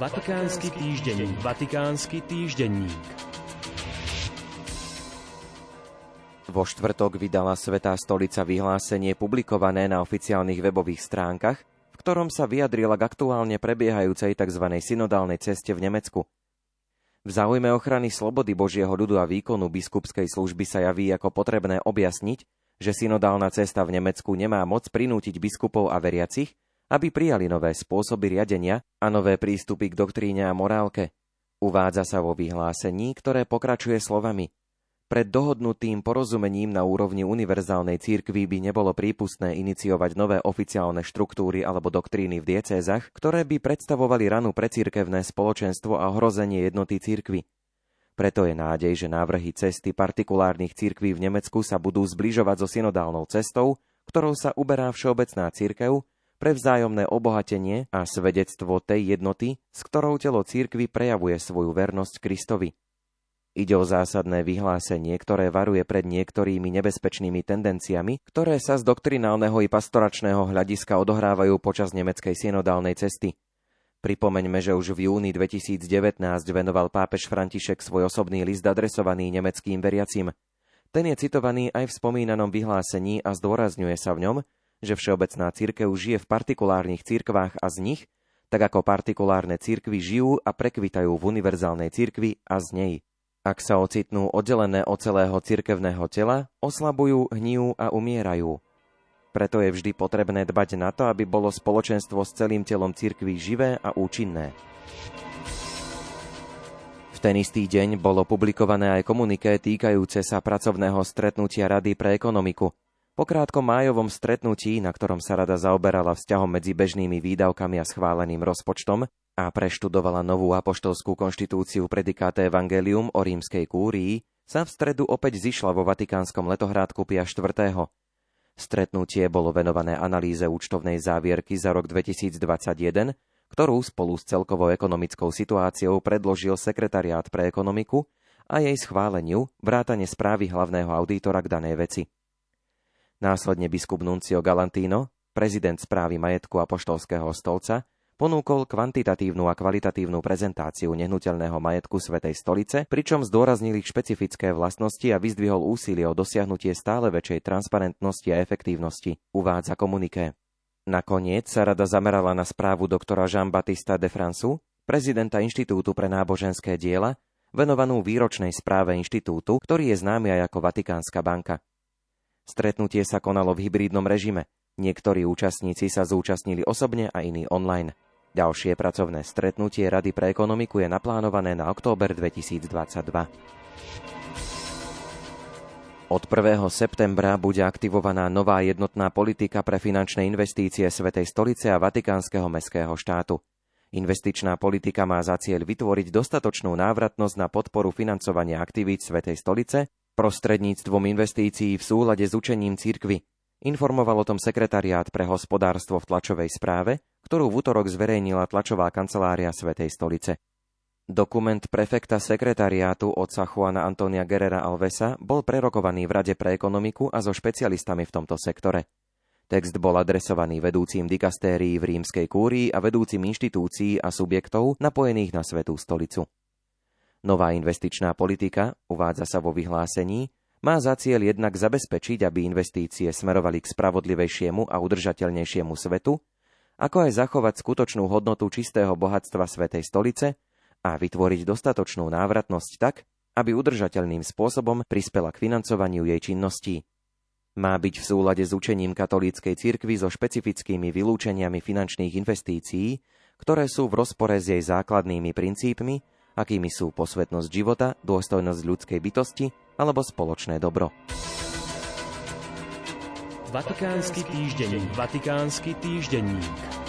Vatikánsky týždenník. Vatikánsky týždenník. Vo štvrtok vydala Svätá stolica vyhlásenie publikované na oficiálnych webových stránkach, v ktorom sa vyjadrila k aktuálne prebiehajúcej tzv. Synodálnej ceste v Nemecku. V záujme ochrany slobody Božieho ľudu a výkonu biskupskej služby sa javí ako potrebné objasniť, že synodálna cesta v Nemecku nemá moc prinútiť biskupov a veriacich, aby prijali nové spôsoby riadenia a nové prístupy k doktríne a morálke. Uvádza sa vo vyhlásení, ktoré pokračuje slovami: pred dohodnutým porozumením na úrovni univerzálnej cirkvi by nebolo prípustné iniciovať nové oficiálne štruktúry alebo doktríny v diecézach, ktoré by predstavovali ranu pre cirkevné spoločenstvo a ohrozenie jednoty cirkvi. Preto je nádej, že návrhy cesty partikulárnych cirkví v Nemecku sa budú zbližovať so synodálnou cestou, ktorou sa uberá všeobecná cirkev pre vzájomné obohatenie a svedectvo tej jednoty, s ktorou telo cirkvi prejavuje svoju vernosť Kristovi. Ide o zásadné vyhlásenie, ktoré varuje pred niektorými nebezpečnými tendenciami, ktoré sa z doktrinálneho i pastoračného hľadiska odohrávajú počas nemeckej synodálnej cesty. Pripomeňme, že už v júni 2019 venoval pápež František svoj osobný list adresovaný nemeckým veriacim. Ten je citovaný aj v spomínanom vyhlásení a zdôrazňuje sa v ňom, že všeobecná cirkev žije v partikulárnych cirkvách a z nich, tak ako partikulárne cirkvy žijú a prekvitajú v univerzálnej cirkvi a z nej. Ak sa ocitnú oddelené od celého cirkevného tela, oslabujú, hnijú a umierajú. Preto je vždy potrebné dbať na to, aby bolo spoločenstvo s celým telom cirkvi živé a účinné. V ten istý deň bolo publikované aj komuniké týkajúce sa pracovného stretnutia Rady pre ekonomiku. Po krátkom májovom stretnutí, na ktorom sa rada zaoberala vzťahom medzi bežnými výdavkami a schváleným rozpočtom, a preštudovala novú apoštolskú konštitúciu Predicate Evangelium o rímskej kúrii, sa v stredu opäť zišla vo Vatikánskom letohrádku Pia IV. Stretnutie bolo venované analýze účtovnej závierky za rok 2021, ktorú spolu s celkovou ekonomickou situáciou predložil Sekretariát pre ekonomiku a jej schváleniu vrátane správy hlavného auditora k danej veci. Následne biskup Nuncio Galantino, prezident správy majetku apoštolského stolca, ponúkol kvantitatívnu a kvalitatívnu prezentáciu nehnuteľného majetku Svätej stolice, pričom zdôraznil ich špecifické vlastnosti a vyzdvihol úsilie o dosiahnutie stále väčšej transparentnosti a efektívnosti, uvádza komuniké. Nakoniec sa rada zamerala na správu doktora Jean-Baptista de France, prezidenta Inštitútu pre náboženské diela, venovanú výročnej správe inštitútu, ktorý je známy aj ako Vatikánska banka. Stretnutie sa konalo v hybridnom režime. Niektorí účastníci sa zúčastnili osobne a iní online. Ďalšie pracovné stretnutie Rady pre ekonomiku je naplánované na október 2022. Od 1. septembra bude aktivovaná nová jednotná politika pre finančné investície Svätej stolice a Vatikánskeho mestského štátu. Investičná politika má za cieľ vytvoriť dostatočnú návratnosť na podporu financovania aktivít Svätej stolice prostredníctvom investícií v súlade s učením cirkvi. Informoval o tom Sekretariát pre hospodárstvo v tlačovej správe, ktorú v utorok zverejnila tlačová kancelária Svätej stolice. Dokument prefekta sekretariátu otca Juana Antonia Guerrera Alvesa bol prerokovaný v Rade pre ekonomiku a so špecialistami v tomto sektore. Text bol adresovaný vedúcim dikastérií v rímskej kúrii a vedúcim inštitúcií a subjektov napojených na Svätú stolicu. Nová investičná politika, uvádza sa vo vyhlásení, má za cieľ jednak zabezpečiť, aby investície smerovali k spravodlivejšiemu a udržateľnejšiemu svetu, ako aj zachovať skutočnú hodnotu čistého bohatstva Svätej stolice a vytvoriť dostatočnú návratnosť tak, aby udržateľným spôsobom prispela k financovaniu jej činností. Má byť v súlade s učením katolíckej cirkvi so špecifickými vylúčeniami finančných investícií, ktoré sú v rozpore s jej základnými princípmi, akými sú posvätnosť života, dôstojnosť ľudskej bytosti, alebo spoločné dobro. Vatikánsky týždenník. Vatikánsky týždenník.